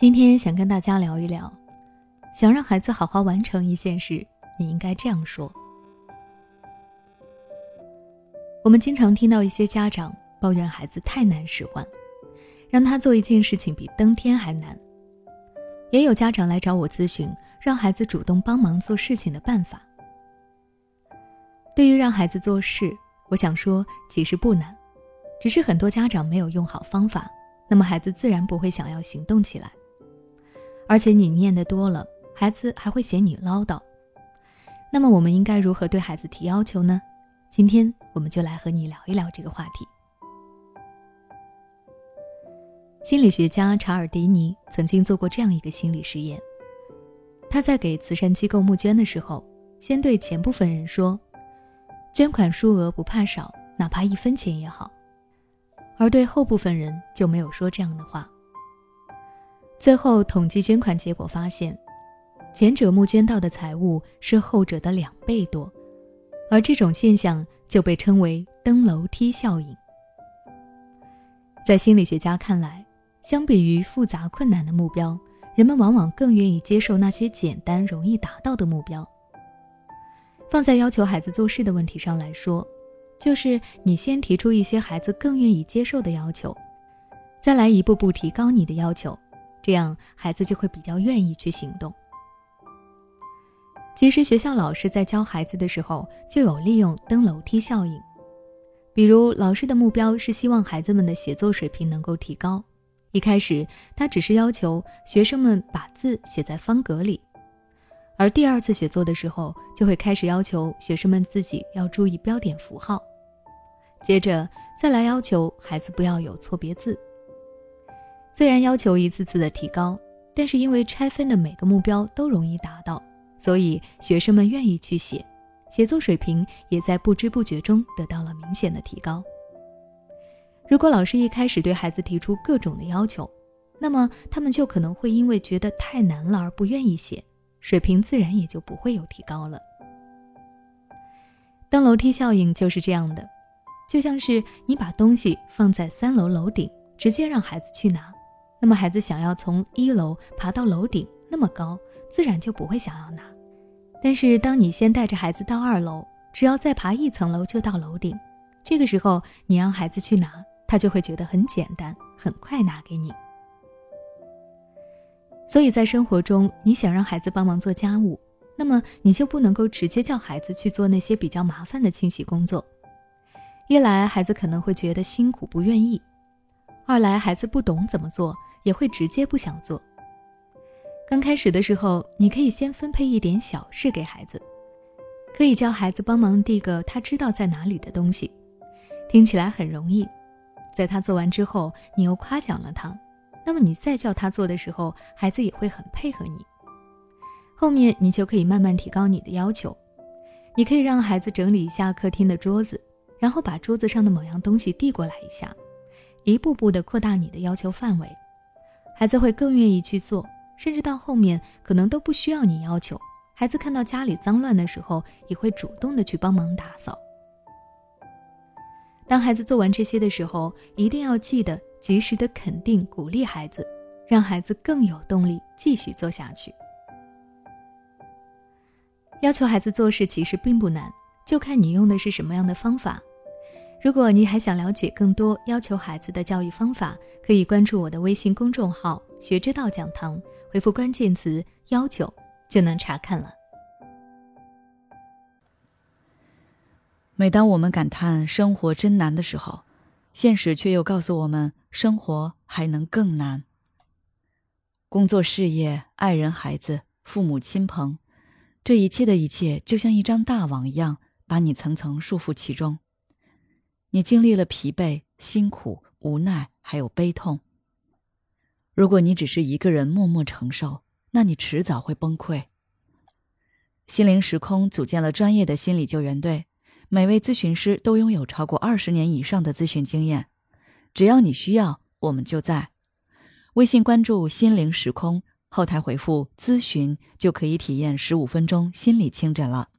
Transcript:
今天想跟大家聊一聊，想让孩子好好完成一件事，你应该这样说。我们经常听到一些家长抱怨孩子太难使唤，让他做一件事情比登天还难。也有家长来找我咨询，让孩子主动帮忙做事情的办法。对于让孩子做事，我想说，其实不难，只是很多家长没有用好方法，那么孩子自然不会想要行动起来。而且你念得多了，孩子还会嫌你唠叨。那么我们应该如何对孩子提要求呢？今天我们就来和你聊一聊这个话题。心理学家查尔迪尼曾经做过这样一个心理实验。他在给慈善机构募捐的时候，先对前部分人说，捐款数额不怕少，哪怕1分钱也好。而对后部分人就没有说这样的话。最后统计捐款结果发现，前者募捐到的财物是后者的2倍多，而这种现象就被称为登楼梯效应。在心理学家看来，相比于复杂困难的目标，人们往往更愿意接受那些简单容易达到的目标。放在要求孩子做事的问题上来说，就是你先提出一些孩子更愿意接受的要求，再来一步步提高你的要求，这样孩子就会比较愿意去行动。其实学校老师在教孩子的时候就有利用登楼梯效应，比如老师的目标是希望孩子们的写作水平能够提高，一开始他只是要求学生们把字写在方格里，而第2次写作的时候就会开始要求学生们自己要注意标点符号，接着再来要求孩子不要有错别字。虽然要求一次次的提高，但是因为拆分的每个目标都容易达到，所以学生们愿意去写，写作水平也在不知不觉中得到了明显的提高。如果老师一开始对孩子提出各种的要求，那么他们就可能会因为觉得太难了而不愿意写，水平自然也就不会有提高了。登楼梯效应就是这样的，就像是你把东西放在3楼楼顶，直接让孩子去拿，那么孩子想要从1楼爬到楼顶那么高，自然就不会想要拿。但是当你先带着孩子到2楼，只要再爬1层楼就到楼顶，这个时候你让孩子去拿，他就会觉得很简单，很快拿给你。所以在生活中，你想让孩子帮忙做家务，那么你就不能够直接叫孩子去做那些比较麻烦的清洗工作。一来孩子可能会觉得辛苦不愿意，二来孩子不懂怎么做，也会直接不想做。刚开始的时候，你可以先分配一点小事给孩子，可以叫孩子帮忙递个他知道在哪里的东西，听起来很容易，在他做完之后，你又夸奖了他，那么你再叫他做的时候，孩子也会很配合你。后面你就可以慢慢提高你的要求，你可以让孩子整理一下客厅的桌子，然后把桌子上的某样东西递过来一下，一步步地扩大你的要求范围，孩子会更愿意去做，甚至到后面可能都不需要你要求，孩子看到家里脏乱的时候，也会主动地去帮忙打扫。当孩子做完这些的时候，一定要记得及时的肯定鼓励孩子，让孩子更有动力继续做下去。要求孩子做事其实并不难，就看你用的是什么样的方法。如果你还想了解更多要求孩子的教育方法，可以关注我的微信公众号学之道讲堂，回复关键词要求就能查看了。每当我们感叹生活真难的时候，现实却又告诉我们生活还能更难。工作事业、爱人孩子、父母亲朋，这一切的一切就像一张大网一样，把你层层束缚其中。你经历了疲惫、辛苦、无奈，还有悲痛。如果你只是一个人默默承受，那你迟早会崩溃。心灵时空组建了专业的心理救援队，每位咨询师都拥有超过20年以上的咨询经验，只要你需要，我们就在。微信关注心灵时空，后台回复咨询就可以体验15分钟心理清诊了。